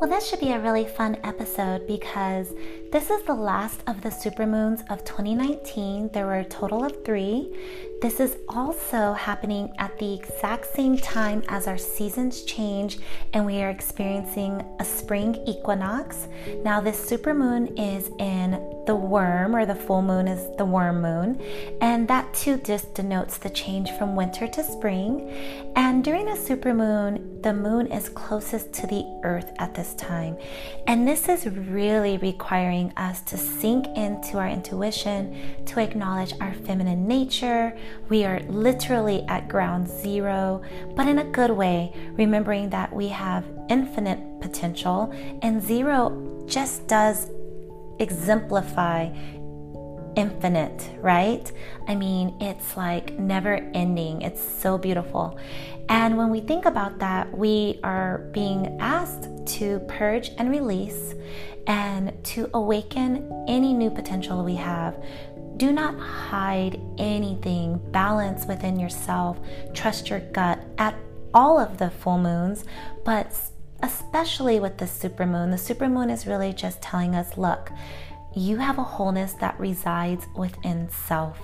Well, this should be a really fun episode because this is the last of the supermoons of 2019. There were a total of 3. This is also happening at the exact same time as our seasons change and we are experiencing a spring equinox. Now this supermoon is in the worm, or the full moon is the worm moon, and that too just denotes the change from winter to spring. And during a supermoon, the moon is closest to the earth at this time. And this is really requiring us to sink into our intuition, to acknowledge our feminine nature. We are literally at ground zero, but in a good way, remembering that we have infinite potential, and zero just does exemplify infinite, right? I mean, it's like never ending. It's so beautiful. And when we think about that, we are being asked to purge and release and to awaken any new potential we have. Do not hide anything. Balance within yourself. Trust your gut at all of the full moons, but especially with the supermoon. The supermoon is really just telling us, look, you have a wholeness that resides within self,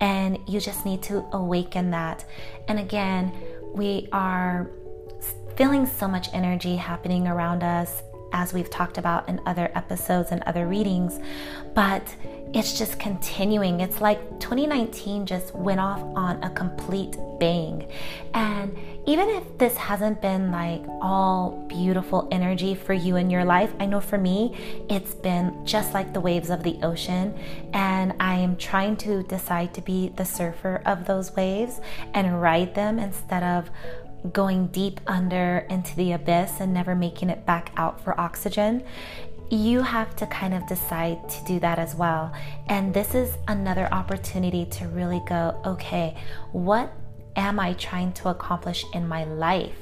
and you just need to awaken that. And again, we are feeling so much energy happening around us, as we've talked about in other episodes and other readings, but it's just continuing. It's like 2019 just went off on a complete bang. And even if this hasn't been like all beautiful energy for you in your life, I know for me, it's been just like the waves of the ocean. And I am trying to decide to be the surfer of those waves and ride them instead of going deep under into the abyss and never making it back out for oxygen. You have to kind of decide to do that as well. And this is another opportunity to really go, okay, what am I trying to accomplish in my life?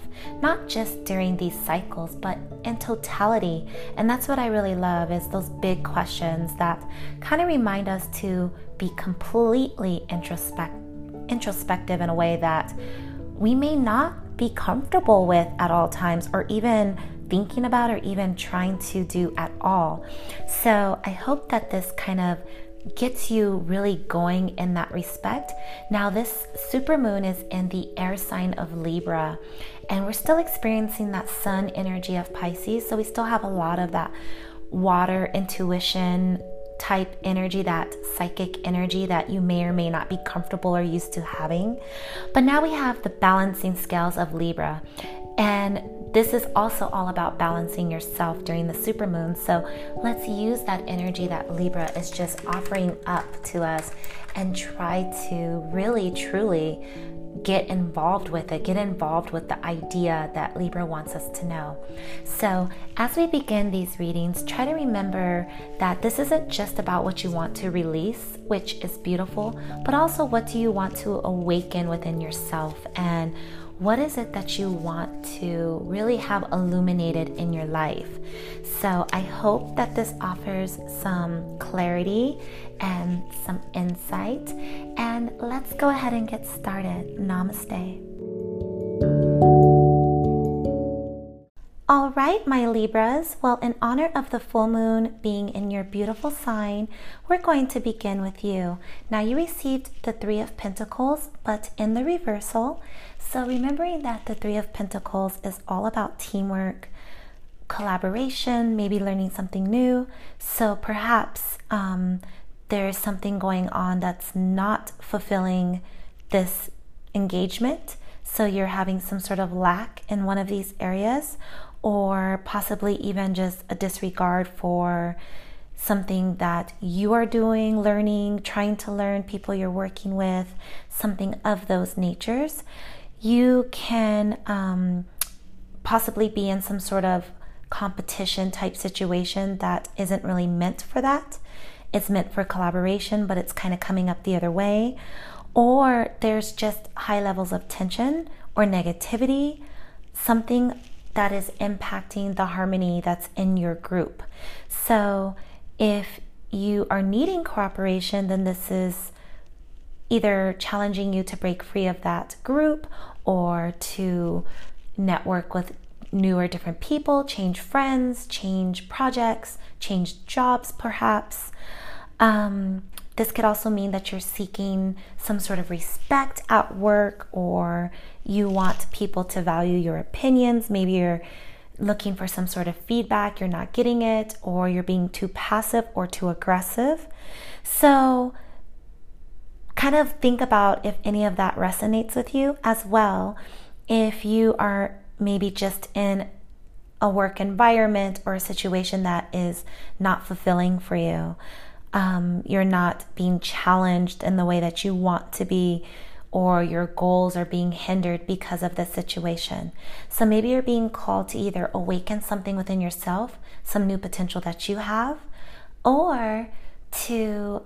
Not just during these cycles, but in totality. And that's what I really love, is those big questions that kind of remind us to be completely introspective in a way that we may not be comfortable with at all times, or even thinking about, or even trying to do at all. So I hope that this kind of gets you really going in that respect. Now this supermoon is in the air sign of Libra, and we're still experiencing that sun energy of Pisces. So we still have a lot of that water intuition type energy, that psychic energy that you may or may not be comfortable or used to having. But now we have the balancing scales of Libra, and this is also all about balancing yourself during the supermoon. So let's use that energy that Libra is just offering up to us and try to really truly get involved with it, get involved with the idea that Libra wants us to know. So as we begin these readings, try to remember that this isn't just about what you want to release, which is beautiful, but also what do you want to awaken within yourself, and what is it that you want to really have illuminated in your life. So I hope that this offers some clarity and some insight. And let's go ahead and get started. Namaste. All right, my Libras. Well, in honor of the full moon being in your beautiful sign, we're going to begin with you. Now, you received the 3 of Pentacles, but in the reversal. So remembering that the 3 of Pentacles is all about teamwork, collaboration, maybe learning something new. So perhaps there's something going on that's not fulfilling this engagement. So you're having some sort of lack in one of these areas, or possibly even just a disregard for something that you are doing, learning, trying to learn, people you're working with, something of those natures. You can possibly be in some sort of competition type situation that isn't really meant for that. It's meant for collaboration, but it's kind of coming up the other way. Or there's just high levels of tension or negativity, something that is impacting the harmony that's in your group. So if you are needing cooperation, then this is either challenging you to break free of that group, or to network with new or different people, change friends, change projects, change jobs perhaps. This could also mean that you're seeking some sort of respect at work, or you want people to value your opinions. Maybe you're looking for some sort of feedback, you're not getting it, or you're being too passive or too aggressive. So kind of think about if any of that resonates with you as well. If you are maybe just in a work environment or a situation that is not fulfilling for you, you're not being challenged in the way that you want to be, or your goals are being hindered because of this situation. So maybe you're being called to either awaken something within yourself, some new potential that you have, or to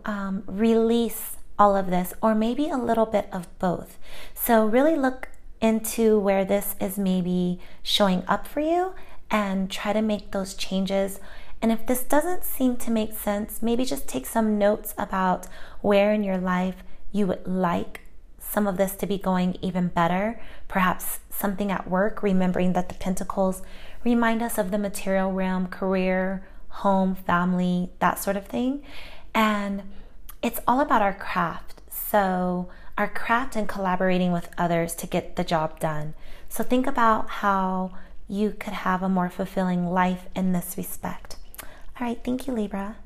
release all of this, or maybe a little bit of both. So really look into where this is maybe showing up for you and try to make those changes. And if this doesn't seem to make sense, maybe just take some notes about where in your life you would like some of this to be going even better. Perhaps something at work, remembering that the pentacles remind us of the material realm, career, home, family, that sort of thing. And it's all about our craft. So our craft and collaborating with others to get the job done. So think about how you could have a more fulfilling life in this respect. All right, thank you, Libra.